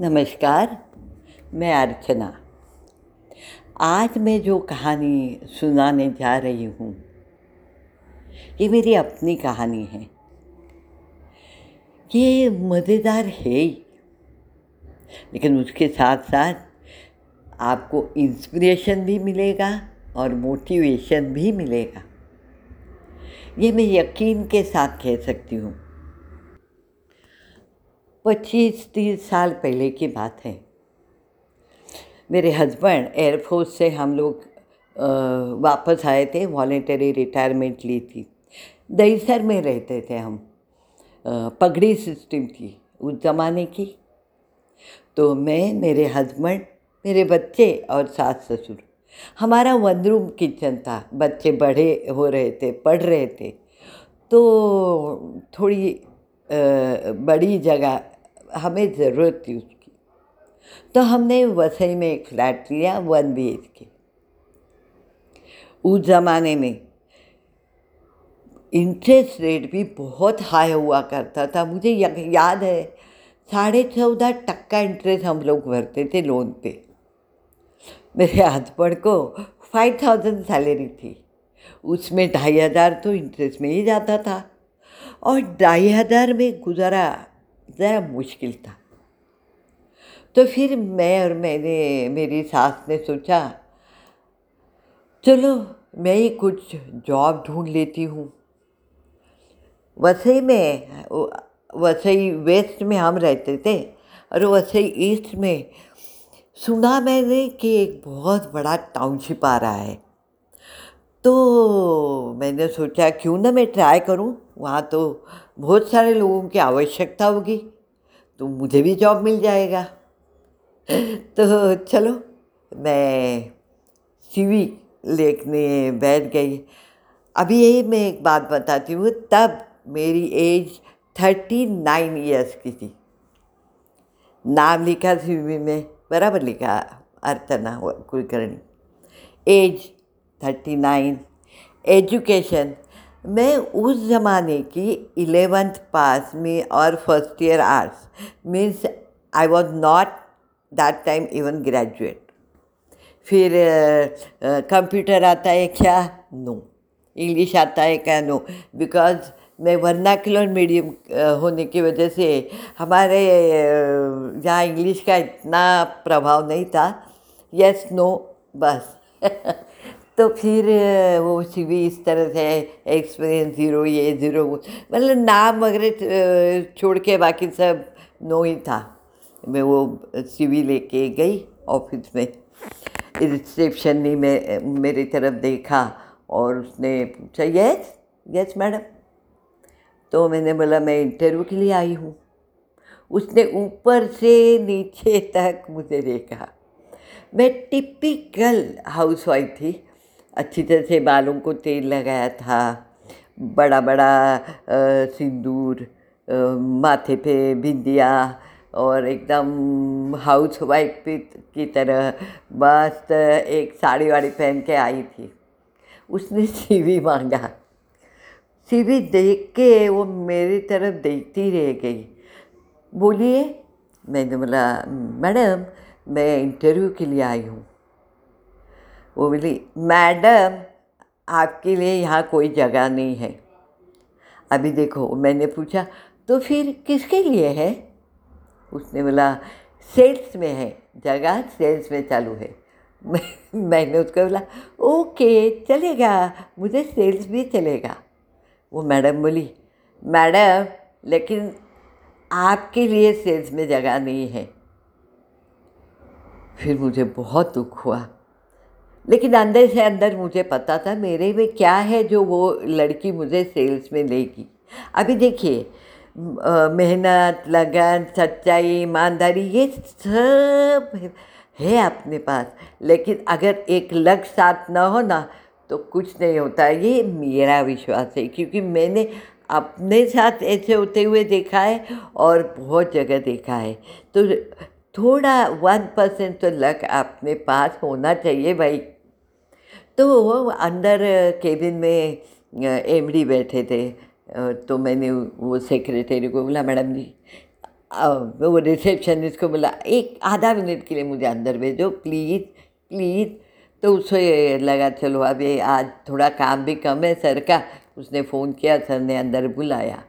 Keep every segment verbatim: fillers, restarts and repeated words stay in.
नमस्कार, मैं अर्चना। आज मैं जो कहानी सुनाने जा रही हूँ ये मेरी अपनी कहानी है। ये मज़ेदार है, लेकिन उसके साथ साथ आपको इंस्पिरेशन भी मिलेगा और मोटिवेशन भी मिलेगा, ये मैं यकीन के साथ कह सकती हूँ। पच्चीस तीस साल पहले की बात है। मेरे हस्बैंड एयरफोर्स से हम लोग वापस आए थे, वॉलेंटरी रिटायरमेंट ली थी। दहिसर में रहते थे हम। पगड़ी सिस्टम थी उस ज़माने की। तो मैं, मेरे हस्बैंड, मेरे बच्चे और सास ससुर, हमारा वन रूम किचन था। बच्चे बड़े हो रहे थे, पढ़ रहे थे, तो थोड़ी बड़ी जगह हमें ज़रूरत थी उसकी। तो हमने वसई में एक फ्लैट लिया, वन बी एच के। उस ज़माने में इंटरेस्ट रेट भी बहुत हाई हुआ करता था। मुझे याद है साढ़े चौदह टक्का इंटरेस्ट हम लोग भरते थे लोन पे। मेरे हस्बैंड को फाइव थाउजेंड सैलरी थी, उसमें ढाई हज़ार तो इंटरेस्ट में ही जाता था और ढाई हज़ार में गुजारा ज़रा मुश्किल था। तो फिर मैं और मैंने मेरी सास ने सोचा चलो मैं ही कुछ जॉब ढूंढ लेती हूँ। वसई में, वसई वेस्ट में हम रहते थे और वसई ईस्ट में सुना मैंने कि एक बहुत बड़ा टाउनशिप आ रहा है। तो मैंने सोचा क्यों ना मैं ट्राई करूँ, वहाँ तो बहुत सारे लोगों की आवश्यकता होगी तो मुझे भी जॉब मिल जाएगा। तो चलो मैं सीवी लिखने बैठ गई। अभी यही मैं एक बात बताती हूँ, तब मेरी एज थर्टी नाइन ईयर्स की थी। नाम लिखा सीवी में, बराबर लिखा Archana Kulkarni, age thirty nine, education. मैं उस ज़माने की इलेवेंथ पास में और first year arts, means I was not that time even graduate. फिर कंप्यूटर आता है क्या? नो। इंग्लिश आता है क्या? नो। बिकॉज मैं वर्नाक्युलर मीडियम होने की वजह से हमारे यहाँ इंग्लिश का इतना प्रभाव नहीं था। यस, नो, बस। तो फिर वो सीवी इस तरह से एक्सपीरियंस ज़ीरो, ये ज़ीरो, मतलब नाम वगैरह छोड़ के बाकी सब नो ही था। मैं वो सीवी लेके गई ऑफिस में। रिसेप्शन ने मैं मेरी तरफ देखा और उसने पूछा यस यस मैडम। तो मैंने बोला मैं इंटरव्यू के लिए आई हूँ। उसने ऊपर से नीचे तक मुझे देखा। मैं टिपिकल हाउसवाइफ थी। अच्छी तरह से बालों को तेल लगाया था, बड़ा बड़ा सिंदूर, माथे पे बिंदिया, और एकदम हाउस वाइफ की तरह बस एक साड़ी वाड़ी पहन के आई थी। उसने सीवी मांगा। सीवी देख के वो मेरी तरफ देखती रह गई। बोलिए। मैंने बोला मैडम मैं इंटरव्यू के लिए आई हूँ। वो बोली मैडम आपके लिए यहाँ कोई जगह नहीं है अभी। देखो, मैंने पूछा तो फिर किसके लिए है? उसने बोला सेल्स में है जगह, सेल्स में चालू है। मैंने उसको बोला ओके चलेगा, मुझे सेल्स भी चलेगा। वो मैडम बोली मैडम लेकिन आपके लिए सेल्स में जगह नहीं है। फिर मुझे बहुत दुख हुआ, लेकिन अंदर से अंदर मुझे पता था मेरे में क्या है जो वो लड़की मुझे सेल्स में लेगी। अभी देखिए, मेहनत, लगन, सच्चाई, ईमानदारी, ये सब है अपने पास, लेकिन अगर एक लग साथ ना हो ना तो कुछ नहीं होता। ये मेरा विश्वास है, क्योंकि मैंने अपने साथ ऐसे होते हुए देखा है और बहुत जगह देखा है। तो थोड़ा वन परसेंट तो लक अपने पास होना चाहिए भाई। तो वो अंदर केबिन में एमडी बैठे थे, तो मैंने वो सेक्रेटरी को बोला मैडम जी वो रिसेप्शनिस्ट को बोला एक आधा मिनट के लिए मुझे अंदर भेजो प्लीज़ प्लीज़। तो उसे लगा चलो अभी आज थोड़ा काम भी कम है सर का, उसने फ़ोन किया, सर ने अंदर बुलाया।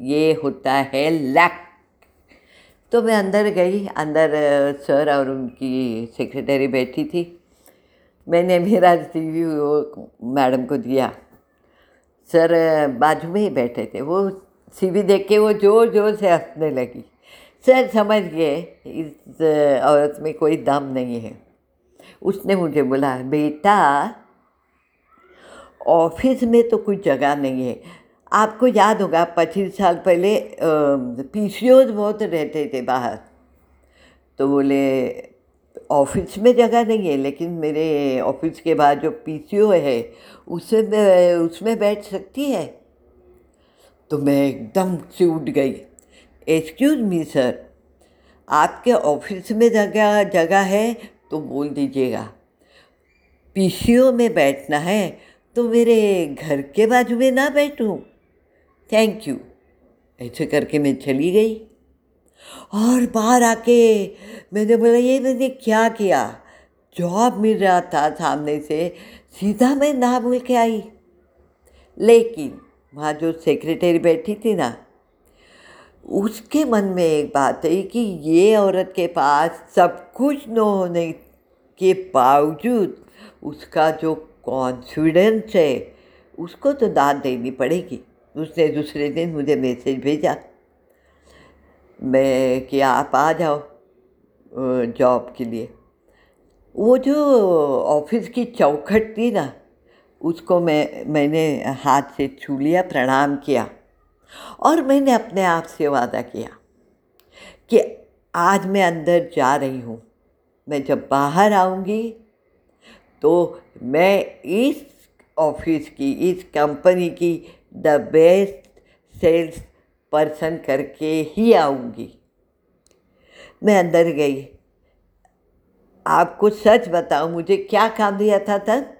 ये होता है लक। तो मैं अंदर गई, अंदर सर और उनकी सेक्रेटरी बैठी थी। मैंने मेरा टीवी वो मैडम को दिया, सर बाजू में ही बैठे थे। वो सीवी देख के वो ज़ोर ज़ोर से हंसने लगी। सर समझ गए इस औरत में कोई दम नहीं है। उसने मुझे बोला बेटा ऑफिस में तो कोई जगह नहीं है। आपको याद होगा पच्चीस साल पहले पीसीओज बहुत रहते थे बाहर। तो बोले ऑफिस में जगह नहीं है, लेकिन मेरे ऑफिस के बाहर जो पीसीओ है उसे उसमें बैठ सकती है। तो मैं एकदम से उठ गई। एक्सक्यूज़ मी सर, आपके ऑफिस में जगह जगह है तो बोल दीजिएगा, पीसीओ में बैठना है तो मेरे घर के बाजू में ना बैठूं, थैंक यू। ऐसे करके मैं चली गई और बाहर आके मैंने बोला ये मैंने क्या किया, जॉब मिल रहा था सामने से, सीधा मैं ना बोल के आई। लेकिन वहाँ जो सेक्रेटरी बैठी थी ना, उसके मन में एक बात है कि ये औरत के पास सब कुछ न होने के बावजूद उसका जो कॉन्फिडेंस है उसको तो दाद देनी पड़ेगी। उसने दूसरे दिन मुझे मैसेज भेजा मैं कि आप आ जाओ जॉब के लिए। वो जो ऑफिस की चौखट थी ना उसको मैं मैंने हाथ से छू लिया, प्रणाम किया और मैंने अपने आप से वादा किया कि आज मैं अंदर जा रही हूँ, मैं जब बाहर आऊँगी तो मैं इस ऑफिस की इस कंपनी की द बेस्ट सेल्स पर्सन करके ही आऊँगी। मैं अंदर गई। आपको सच बताऊँ मुझे क्या काम दिया था तब,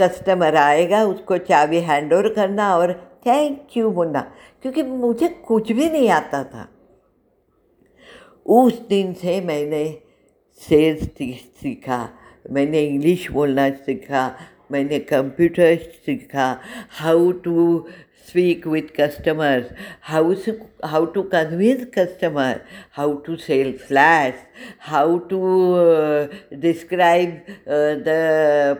कस्टमर आएगा उसको चाबी हैंड ओवर करना और थैंक यू बोलना, क्योंकि मुझे कुछ भी नहीं आता था। उस दिन से मैंने सेल्स सीखा, मैंने इंग्लिश बोलना सीखा, मैंने कंप्यूटर सीखा, how to speak with customers, how how to convince customer, how to sell flats, how to describe the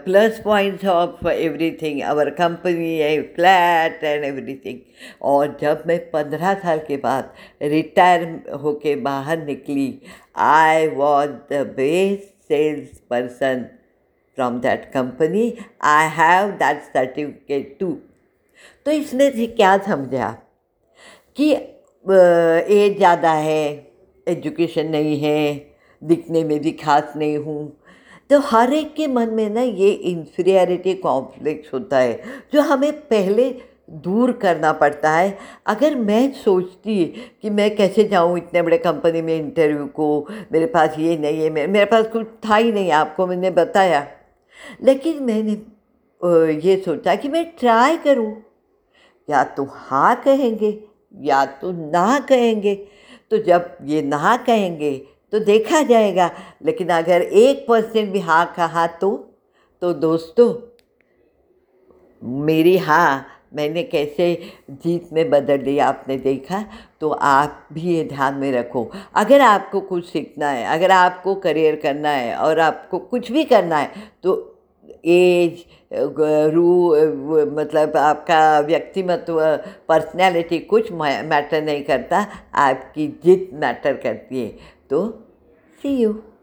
plus points of everything, our company है फ्लैट एंड एवरीथिंग। और जब मैं पंद्रह साल के बाद रिटायर होके बाहर निकली, I was the best sales person from that company, I have that certificate too। तो इसने से क्या समझा कि एज ज़्यादा है, एजुकेशन नहीं है, दिखने में भी खास नहीं हूँ। तो हर एक के मन में ना ये इंफीरियरिटी कॉम्प्लेक्स होता है जो हमें पहले दूर करना पड़ता है। अगर मैं सोचती कि मैं कैसे जाऊँ इतने बड़े कंपनी में इंटरव्यू को, मेरे पास ये नहीं है, मेरे पास कुछ था ही नहीं, आपको मैंने बताया। लेकिन मैंने ये सोचा कि मैं ट्राई करूं, या तो हाँ कहेंगे या तो ना कहेंगे। तो जब ये ना कहेंगे तो देखा जाएगा, लेकिन अगर एक परसेंट भी हाँ कहा तो तो दोस्तों मेरी हाँ मैंने कैसे जीत में बदल दिया आपने देखा। तो आप भी ये ध्यान में रखो, अगर आपको कुछ सीखना है, अगर आपको करियर करना है और आपको कुछ भी करना है तो एज रू मतलब आपका व्यक्तिमत्व पर्सनैलिटी कुछ मैटर नहीं करता, आपकी जीत मैटर करती है। तो सी यू।